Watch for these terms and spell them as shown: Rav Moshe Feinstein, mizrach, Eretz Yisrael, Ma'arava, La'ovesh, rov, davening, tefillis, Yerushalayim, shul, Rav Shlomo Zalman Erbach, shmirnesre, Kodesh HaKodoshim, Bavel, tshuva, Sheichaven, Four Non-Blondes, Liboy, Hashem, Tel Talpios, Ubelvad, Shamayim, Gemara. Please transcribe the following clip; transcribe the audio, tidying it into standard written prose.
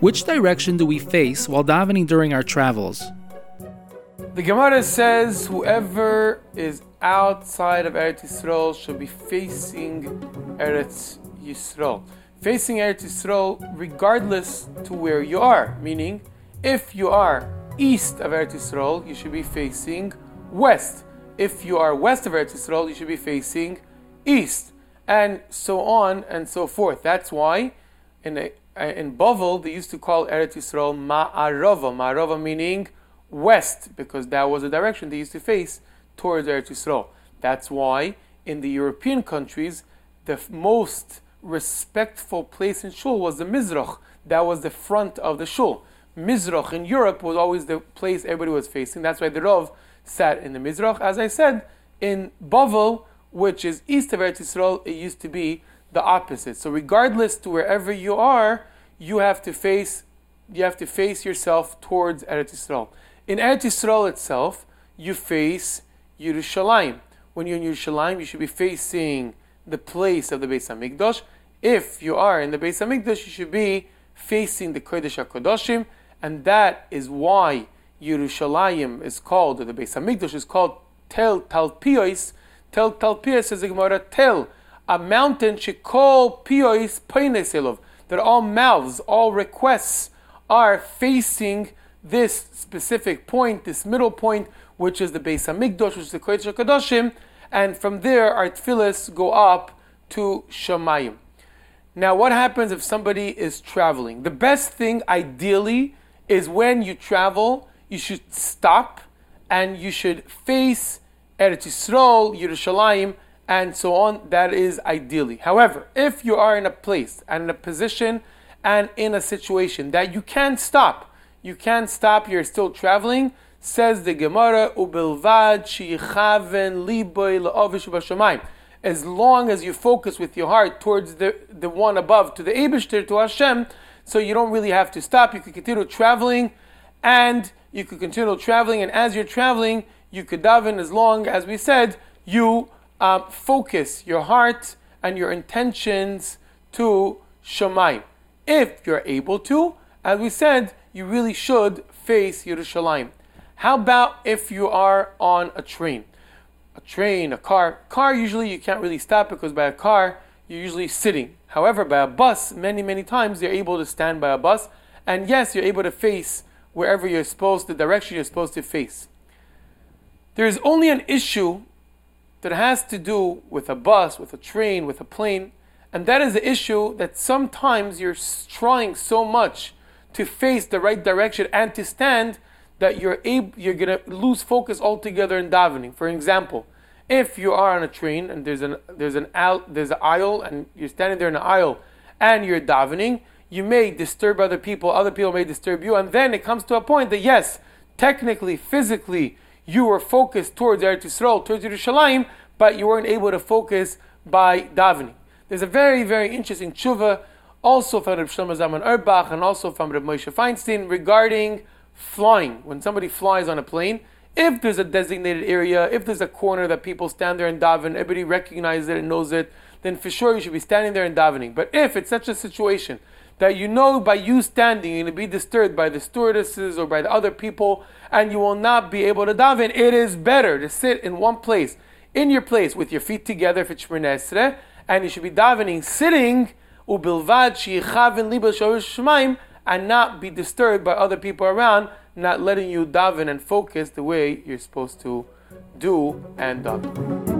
Which direction do we face while davening during our travels? The Gemara says whoever is outside of Eretz Yisrael should be facing Eretz Yisrael. Facing Eretz Yisrael regardless to where you are. Meaning, if you are east of Eretz Yisrael, you should be facing west. If you are west of Eretz Yisrael, you should be facing east. And so on and so forth. That's why in Bavel, they used to call Eretz Yisrael Ma'arava. Ma'arava meaning west, because that was the direction they used to face towards Eretz Yisrael. That's why in the European countries, the most respectful place in shul was the mizrach. That was the front of the shul. Mizrach in Europe was always the place everybody was facing. That's why the rov sat in the mizrach. As I said, in Bavel, which is east of Eretz Yisrael, it used to be the opposite. So regardless to wherever you are, you have to face yourself towards Eretz Yisrael. In Eretz Yisrael itself, you face Yerushalayim. When you're in Yerushalayim, you should be facing the place of the Beis Hamikdash. If you are in the Beis Hamikdash, you should be facing the Kodesh HaKodoshim, and that is why Yerushalayim is called, or the Beis Hamikdash is called Tel Talpios. Tel Talpios says the Gemara, Tel, a mountain, Shekol Piois Paines Elov. That all mouths, all requests are facing this specific point, this middle point, which is the Beis Hamikdash, which is the Kodesh HaKodoshim, and from there our tefillis go up to Shamayim. Now what happens if somebody is traveling? The best thing ideally is when you travel, you should stop and you should face Eretz Yisrael, Yerushalayim, and so on. That is ideally. However, if you are in a place and in a position and in a situation that you can't stop, you're still traveling, says the Gemara, Ubelvad, Sheichaven, Liboy, La'ovesh, Bashomayim. As long as you focus with your heart towards the one above, to the Eibishtir, to Hashem, so you don't really have to stop. You could continue traveling, and as you're traveling, you could daven as long as we said, you focus your heart and your intentions to Shamayim. If you're able to, as we said, you really should face Yerushalayim. How about if you are on a train? A train, a car. Car, usually you can't really stop because by a car, you're usually sitting. However, by a bus, many, many times you're able to stand by a bus. And yes, you're able to face wherever you're supposed, the direction you're supposed to face. There is only an issue that has to do with a bus, with a train, with a plane. And that is the issue that sometimes you're trying so much to face the right direction and to stand that you're going to lose focus altogether in davening. For example, if you are on a train and there's an aisle and you're standing there in an aisle and you're davening, you may disturb other people may disturb you, and then it comes to a point that yes, technically, physically, you were focused towards Eretz Yisrael, towards Yerushalayim, but you weren't able to focus by davening. There's a very, very interesting tshuva, also from Rav Shlomo Zalman Erbach and also from Rav Moshe Feinstein regarding flying. When somebody flies on a plane, if there's a designated area, if there's a corner that people stand there and daven, everybody recognizes it and knows it, then for sure you should be standing there and davening. But if it's such a situation that you know by you standing you're going to be disturbed by the stewardesses or by the other people and you will not be able to daven, it is better to sit in one place, in your place, with your feet together if it's shmirnesre, and you should be davening, sitting, ubilvad sheyichaven libo shemaim, and not be disturbed by other people around, not letting you daven and focus the way you're supposed to do and daven.